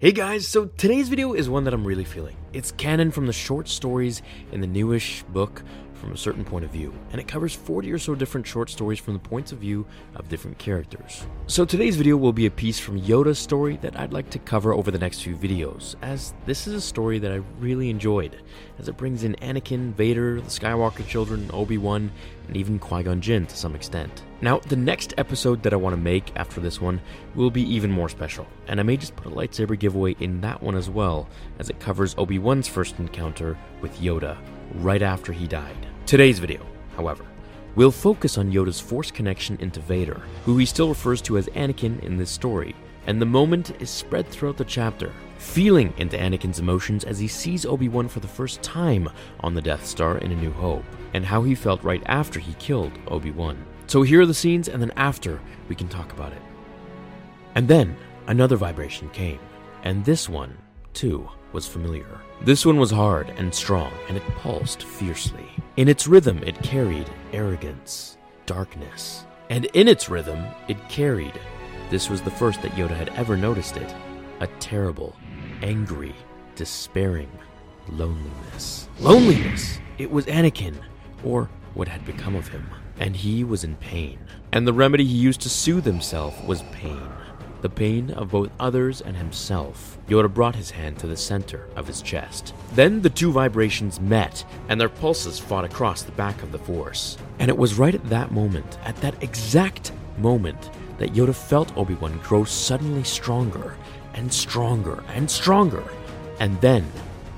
Hey guys, so today's video is one that I'm really feeling. It's canon from the short stories in the newish book From a Certain Point of View, and it covers 40 or so different short stories from the points of view of different characters. So today's video will be a piece from Yoda's story that I'd like to cover over the next few videos, as this is a story that I really enjoyed, as it brings in Anakin, Vader, the Skywalker children, Obi-Wan, and even Qui-Gon Jinn to some extent. Now, the next episode that I want to make after this one will be even more special, and I may just put a lightsaber giveaway in that one as well, as it covers Obi-Wan's first encounter with Yoda, right after he died. Today's video, however, will focus on Yoda's Force connection into Vader, who he still refers to as Anakin in this story, and the moment is spread throughout the chapter. Feeling into Anakin's emotions as he sees Obi-Wan for the first time on the Death Star in A New Hope, and how he felt right after he killed Obi-Wan. So here are the scenes, and then after, we can talk about it. And then, another vibration came, and this one, too, was familiar. This one was hard and strong, and it pulsed fiercely. In its rhythm, it carried arrogance, darkness, and in its rhythm, it carried, this was the first that Yoda had ever noticed it, a terrible, angry, despairing loneliness. Loneliness! It was Anakin, or what had become of him. And he was in pain. And the remedy he used to soothe himself was pain. The pain of both others and himself. Yoda brought his hand to the center of his chest. Then the two vibrations met, and their pulses fought across the back of the Force. And it was right at that moment, at that exact moment, that Yoda felt Obi-Wan grow suddenly stronger, and stronger, and stronger, and then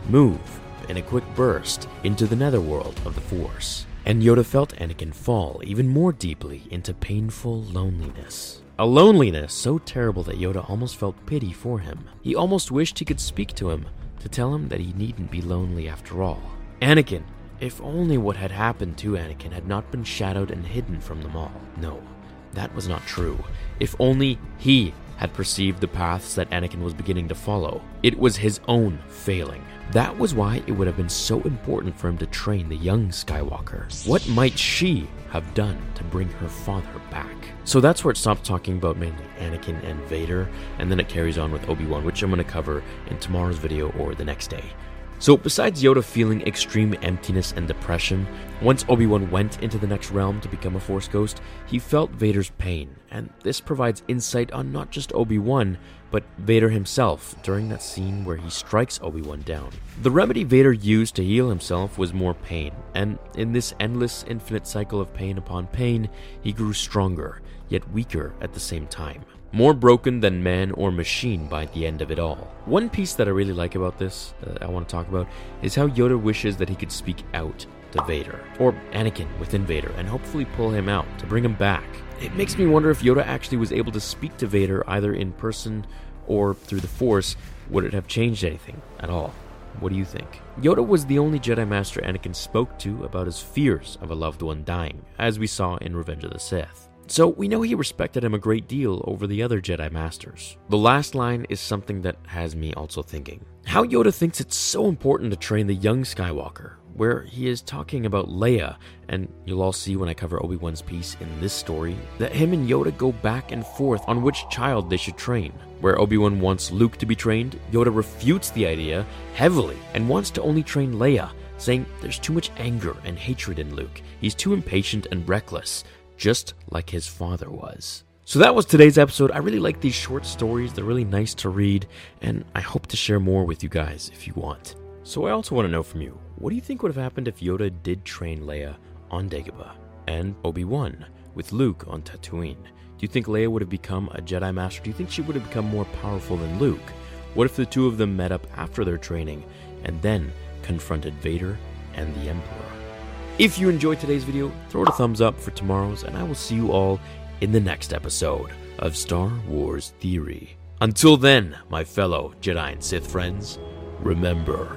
move, in a quick burst, into the netherworld of the Force. And Yoda felt Anakin fall even more deeply into painful loneliness. A loneliness so terrible that Yoda almost felt pity for him. He almost wished he could speak to him to tell him that he needn't be lonely after all. Anakin, if only what had happened to Anakin had not been shadowed and hidden from them all. No, that was not true. If only he had perceived the paths that Anakin was beginning to follow. It was his own failing. That was why it would have been so important for him to train the young Skywalker. What might she have done to bring her father back? So that's where it stops talking about mainly Anakin and Vader, and then it carries on with Obi-Wan, which I'm going to cover in tomorrow's video or the next day. So besides Yoda feeling extreme emptiness and depression, once Obi-Wan went into the next realm to become a Force ghost, he felt Vader's pain, and this provides insight on not just Obi-Wan, but Vader himself during that scene where he strikes Obi-Wan down. The remedy Vader used to heal himself was more pain, and in this endless, infinite cycle of pain upon pain, he grew stronger, yet weaker at the same time. More broken than man or machine by the end of it all. One piece that I really like about this, that I want to talk about, is how Yoda wishes that he could speak out to Vader, or Anakin within Vader, and hopefully pull him out to bring him back. It makes me wonder if Yoda actually was able to speak to Vader either in person or through the Force, would it have changed anything at all? What do you think? Yoda was the only Jedi Master Anakin spoke to about his fears of a loved one dying, as we saw in Revenge of the Sith. So we know he respected him a great deal over the other Jedi Masters. The last line is something that has me also thinking. How Yoda thinks it's so important to train the young Skywalker, where he is talking about Leia, and you'll all see when I cover Obi-Wan's piece in this story, that him and Yoda go back and forth on which child they should train. Where Obi-Wan wants Luke to be trained, Yoda refutes the idea heavily and wants to only train Leia, saying there's too much anger and hatred in Luke, he's too impatient and reckless, just like his father was. So that was today's episode. I really like these short stories. They're really nice to read, and I hope to share more with you guys if you want. So I also want to know from you, what do you think would have happened if Yoda did train Leia on Dagobah and Obi-Wan with Luke on Tatooine? Do you think Leia would have become a Jedi Master? Do you think she would have become more powerful than Luke? What if the two of them met up after their training and then confronted Vader and the Emperor? If you enjoyed today's video, throw it a thumbs up for tomorrow's, and I will see you all in the next episode of Star Wars Theory. Until then, my fellow Jedi and Sith friends, remember,